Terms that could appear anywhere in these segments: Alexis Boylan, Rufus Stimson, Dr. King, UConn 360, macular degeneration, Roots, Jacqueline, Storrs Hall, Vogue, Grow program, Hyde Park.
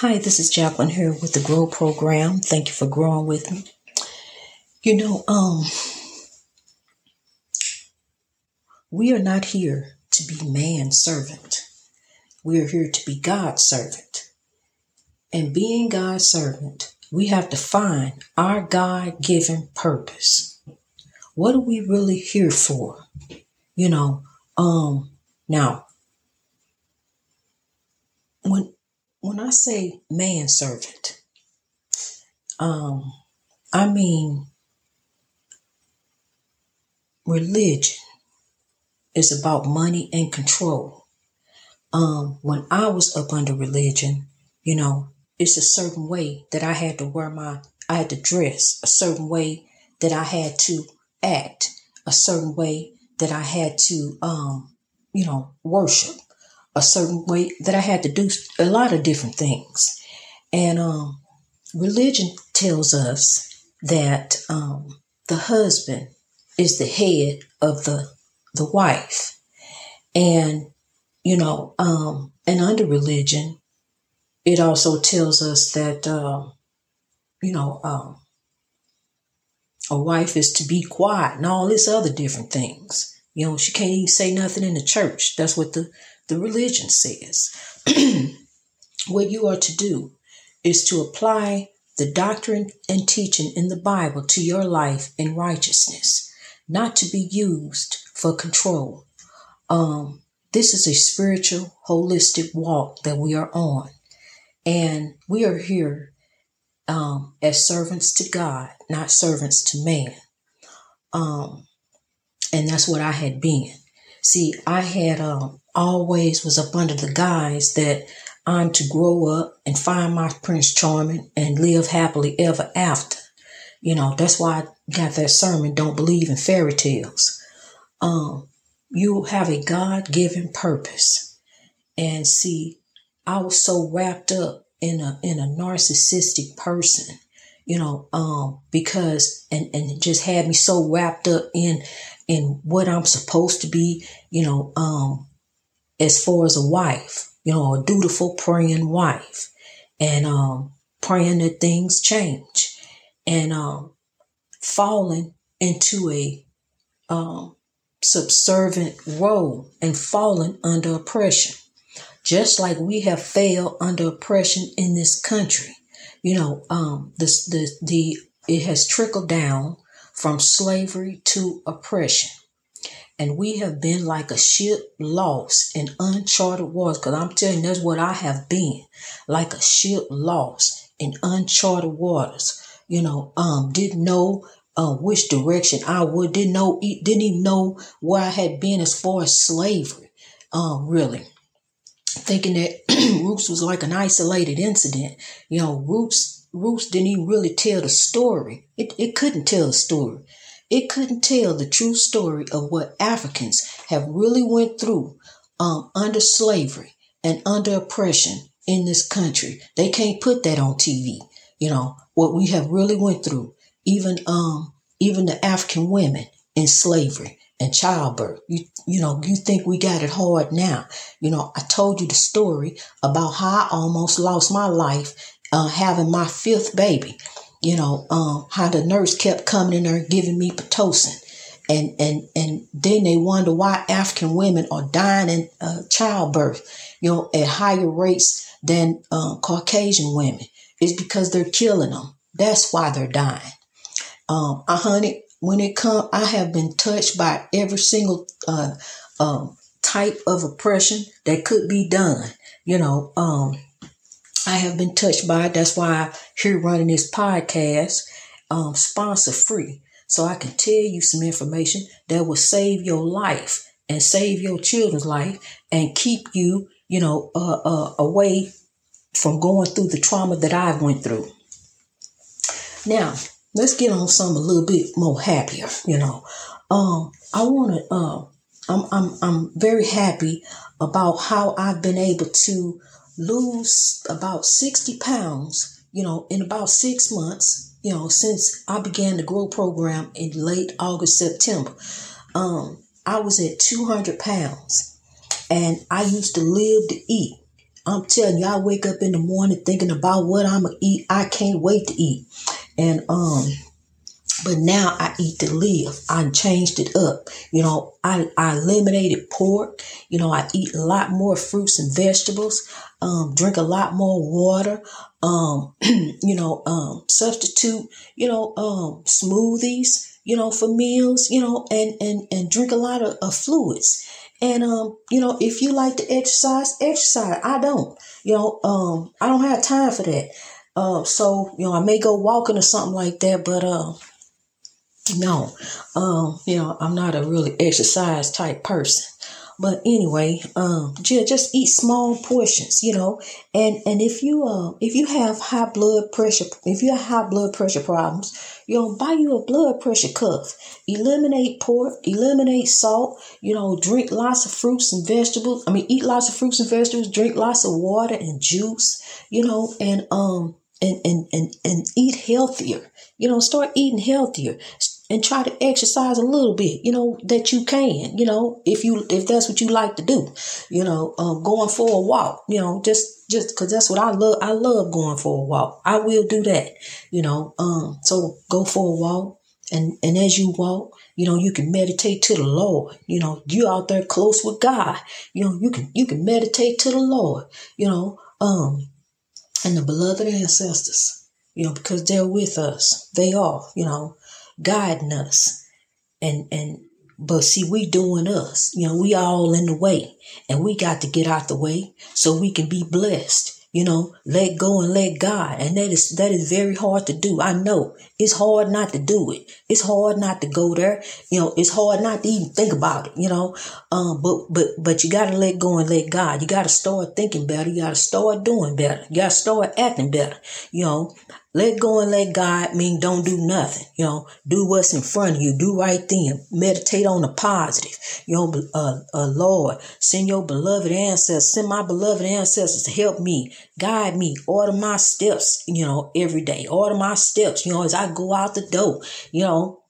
Hi, this is Jacqueline here with the Grow program. Thank you for growing with me. We are not here to be man's servant. We are here to be God's servant. And being God's servant, we have to find our God-given purpose. What are we really here for? When I say manservant, I mean religion is about money and control. When I was up under religion, it's a certain way that I had to dress, a certain way that I had to act, a certain way that I had to, worship. A certain way that I had to do a lot of different things. And religion tells us that the husband is the head of the wife. And, and under religion, it also tells us that, a wife is to be quiet and all this other different things. She can't even say nothing in the church. That's what the religion says. What you are to do is to apply the doctrine and teaching in the Bible to your life in righteousness, not to be used for control. This is a spiritual, holistic walk that we are on. And we are here as servants to God, not servants to man. And that's what I had been. See, I had always was up under the guise that I'm to grow up and find my Prince Charming and live happily ever after. That's why I got that sermon, Don't Believe in Fairy Tales. You have a God-given purpose. And see, I was so wrapped up in a narcissistic person, because and it just had me so wrapped up in what I'm supposed to be, as far as a wife, a dutiful praying wife, and praying that things change, and falling into a subservient role and falling under oppression, just like we have failed under oppression in this country. It has trickled down from slavery to oppression. And we have been like a ship lost in uncharted waters. Because I'm telling you, that's what I have been. Like a ship lost in uncharted waters. Didn't know which direction I would. Didn't even know where I had been as far as slavery. Really. Thinking that Roots was like an isolated incident. Roots didn't even really tell the story. It couldn't tell the story. It couldn't tell the true story of what Africans have really went through under slavery and under oppression in this country. They can't put that on TV. What we have really went through, even the African women in slavery and childbirth. You think we got it hard now. I told you the story about how I almost lost my life having my fifth baby. How the nurse kept coming in there and giving me Pitocin. And then they wonder why African women are dying in childbirth, at higher rates than Caucasian women. It's because they're killing them. That's why they're dying. Honey, when it comes, I have been touched by every single type of oppression that could be done. I have been touched by it. That's why I'm here running this podcast, sponsor free, so I can tell you some information that will save your life and save your children's life and keep you, away from going through the trauma that I went through. Now, let's get on something a little bit more happier. I'm very happy about how I've been able to lose about 60 pounds, in about 6 months, since I began the Grow program in late August, September. I was at 200 pounds and I used to live to eat. I'm telling you, I wake up in the morning thinking about what I'm going to eat. I can't wait to eat. And, but now I eat to live. I changed it up. You know, I eliminated pork. You know, I eat a lot more fruits and vegetables, drink a lot more water, you know, substitute, you know, smoothies, you know, for meals, you know, and drink a lot of fluids. And, you know, if you like to exercise, exercise. I don't, you know, I don't have time for that. So, you know, I may go walking or something like that, but, no, you know, I'm not a really exercise type person. But anyway, just eat small portions, you know, and if you have high blood pressure, if you have high blood pressure problems, you know, buy you a blood pressure cuff, eliminate pork, eliminate salt, you know, drink lots of fruits and vegetables. I mean, eat lots of fruits and vegetables, drink lots of water and juice, you know, and eat healthier, you know, start eating healthier. And try to exercise a little bit, you know, that you can, you know, if that's what you like to do, you know, going for a walk, you know, just cause that's what I love. I love going for a walk. I will do that, you know, so go for a walk. And as you walk, you know, you can meditate to the Lord, you know, you out there close with God, you know, you can meditate to the Lord, you know, and the beloved ancestors, you know, because they're with us. They are, you know, guiding us, but see, we doing us, you know, we all in the way, and we got to get out the way so we can be blessed. You know, let go and let God. And that is very hard to do. I know it's hard not to do it. It's hard not to go there. You know, it's hard not to even think about it, you know, but you got to let go and let God. You got to start thinking better. You got to start doing better. You got to start acting better. You know, let go and let God mean don't do nothing. You know, do what's in front of you. Do right then. Meditate on the positive. You know, Lord, send your beloved ancestors, send my beloved ancestors to help me. Guide me, order my steps, you know, every day, order my steps, you know, as I go out the door, you know,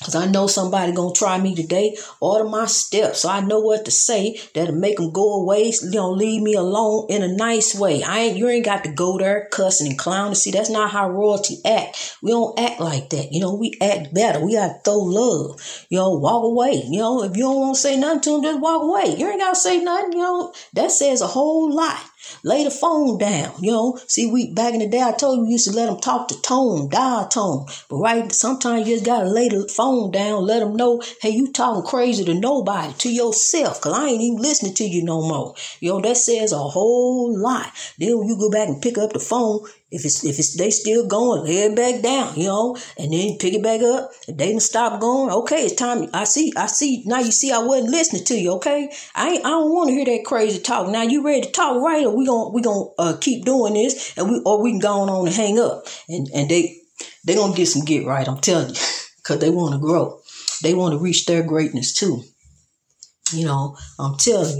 because I know somebody going to try me today, order my steps. So I know what to say that'll make them go away, you know, leave me alone in a nice way. You ain't got to go there cussing and clowning. See, that's not how royalty act. We don't act like that. You know, we act better. We got to throw love, you know, walk away. You know, if you don't want to say nothing to them, just walk away. You ain't got to say nothing, you know, that says a whole lot. Lay the phone down, you know. See, we back in the day, I told you we used to let them talk the tone, dial tone. But right, sometimes you just gotta lay the phone down, let them know, hey, you talking crazy to nobody, to yourself, cause I ain't even listening to you no more. You know, that says a whole lot. Then when you go back and pick up the phone, if it's they still going, lay it back down, you know, and then pick it back up. If they didn't stop going, okay, it's time. I see. Now you see, I wasn't listening to you. Okay, I don't want to hear that crazy talk. Now you ready to talk, right? Or we gonna keep doing this, and we can go on and hang up. And they gonna get some get right. I'm telling you, cause they want to grow. They want to reach their greatness too. You know, I'm telling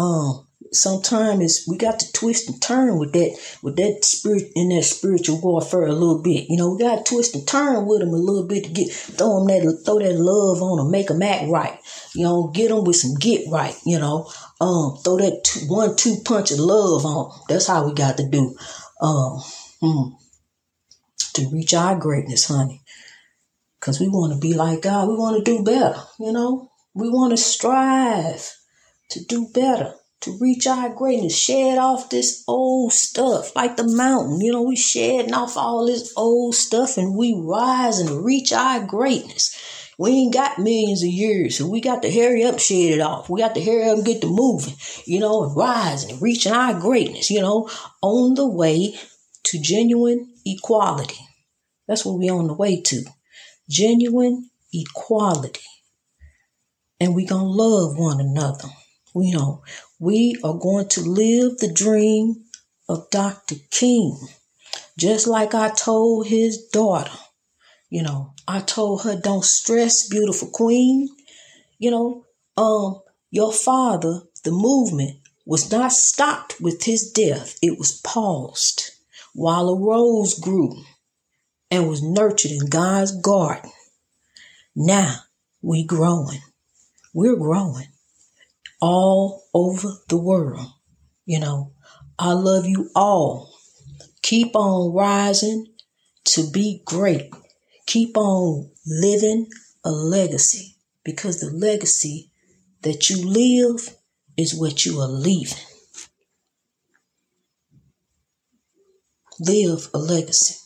you. Sometimes we got to twist and turn with that spirit in that spiritual warfare a little bit. You know, we got to twist and turn with them a little bit to throw that love on them, make them act right. You know, get them with some get right. You know, throw that 1-2 punch of love on them. That's how we got to do to reach our greatness, honey. Because we want to be like God. We want to do better. You know, we want to strive to do better. To reach our greatness, shed off this old stuff like the mountain. You know, we shedding off all this old stuff and we rising to reach our greatness. We ain't got millions of years, so we got to hurry up, shed it off. We got to hurry up and get to moving, you know, and rising and reaching our greatness, you know, on the way to genuine equality. That's what we on the way to, genuine equality. And we gonna love one another. You know, we are going to live the dream of Dr. King, just like I told his daughter. You know, I told her, don't stress, beautiful queen. You know, your father, the movement was not stopped with his death. It was paused while a rose grew and was nurtured in God's garden. Now we growing. We're growing. All over the world, you know, I love you all. Keep on rising to be great. Keep on living a legacy, because the legacy that you live is what you are leaving. Live a legacy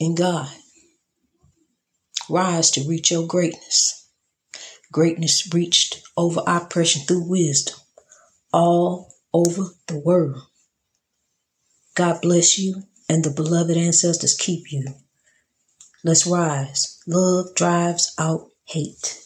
in God. Rise to reach your greatness. Greatness reached over oppression through wisdom all over the world. God bless you, and the beloved ancestors keep you. Let's rise. Love drives out hate.